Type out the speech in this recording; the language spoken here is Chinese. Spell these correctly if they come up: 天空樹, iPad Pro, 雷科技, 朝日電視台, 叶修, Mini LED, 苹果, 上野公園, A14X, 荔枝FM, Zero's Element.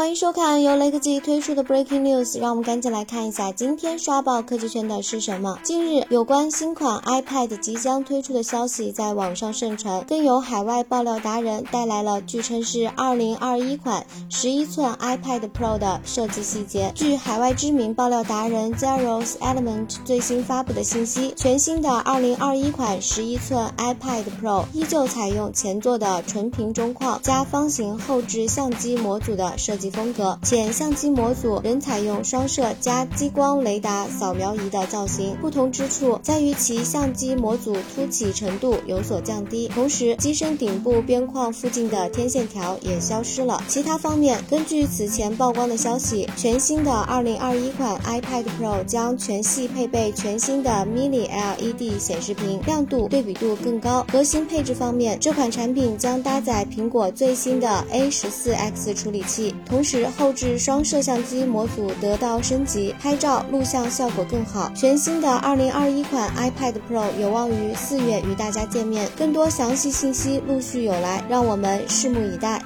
欢迎收看由雷科技推出的 Breaking News， 让我们赶紧来看一下今天刷爆科技圈的是什么。近日有关新款 iPad 即将推出的消息在网上盛传，更有海外爆料达人带来了据称是2021款11寸 iPad Pro 的设计细节。据海外知名爆料达人 Zero's Element 最新发布的信息，全新的2021款11寸 iPad Pro 依旧采用前作的纯屏中框加方形后置相机模组的设计风格，前相机模组仍采用双摄加激光雷达扫描仪的造型，不同之处在于其相机模组凸起程度有所降低，同时机身顶部边框附近的天线条也消失了。其他方面，根据此前曝光的消息，全新的2021款 iPad Pro 将全系配备全新的 Mini LED 显示屏，亮度对比度更高。核心配置方面，这款产品将搭载苹果最新的 A14X 处理器，同时后置双摄像机模组得到升级，拍照录像效果更好。全新的2021款 iPad Pro 有望于4月与大家见面，更多详细信息陆续有来，让我们拭目以待。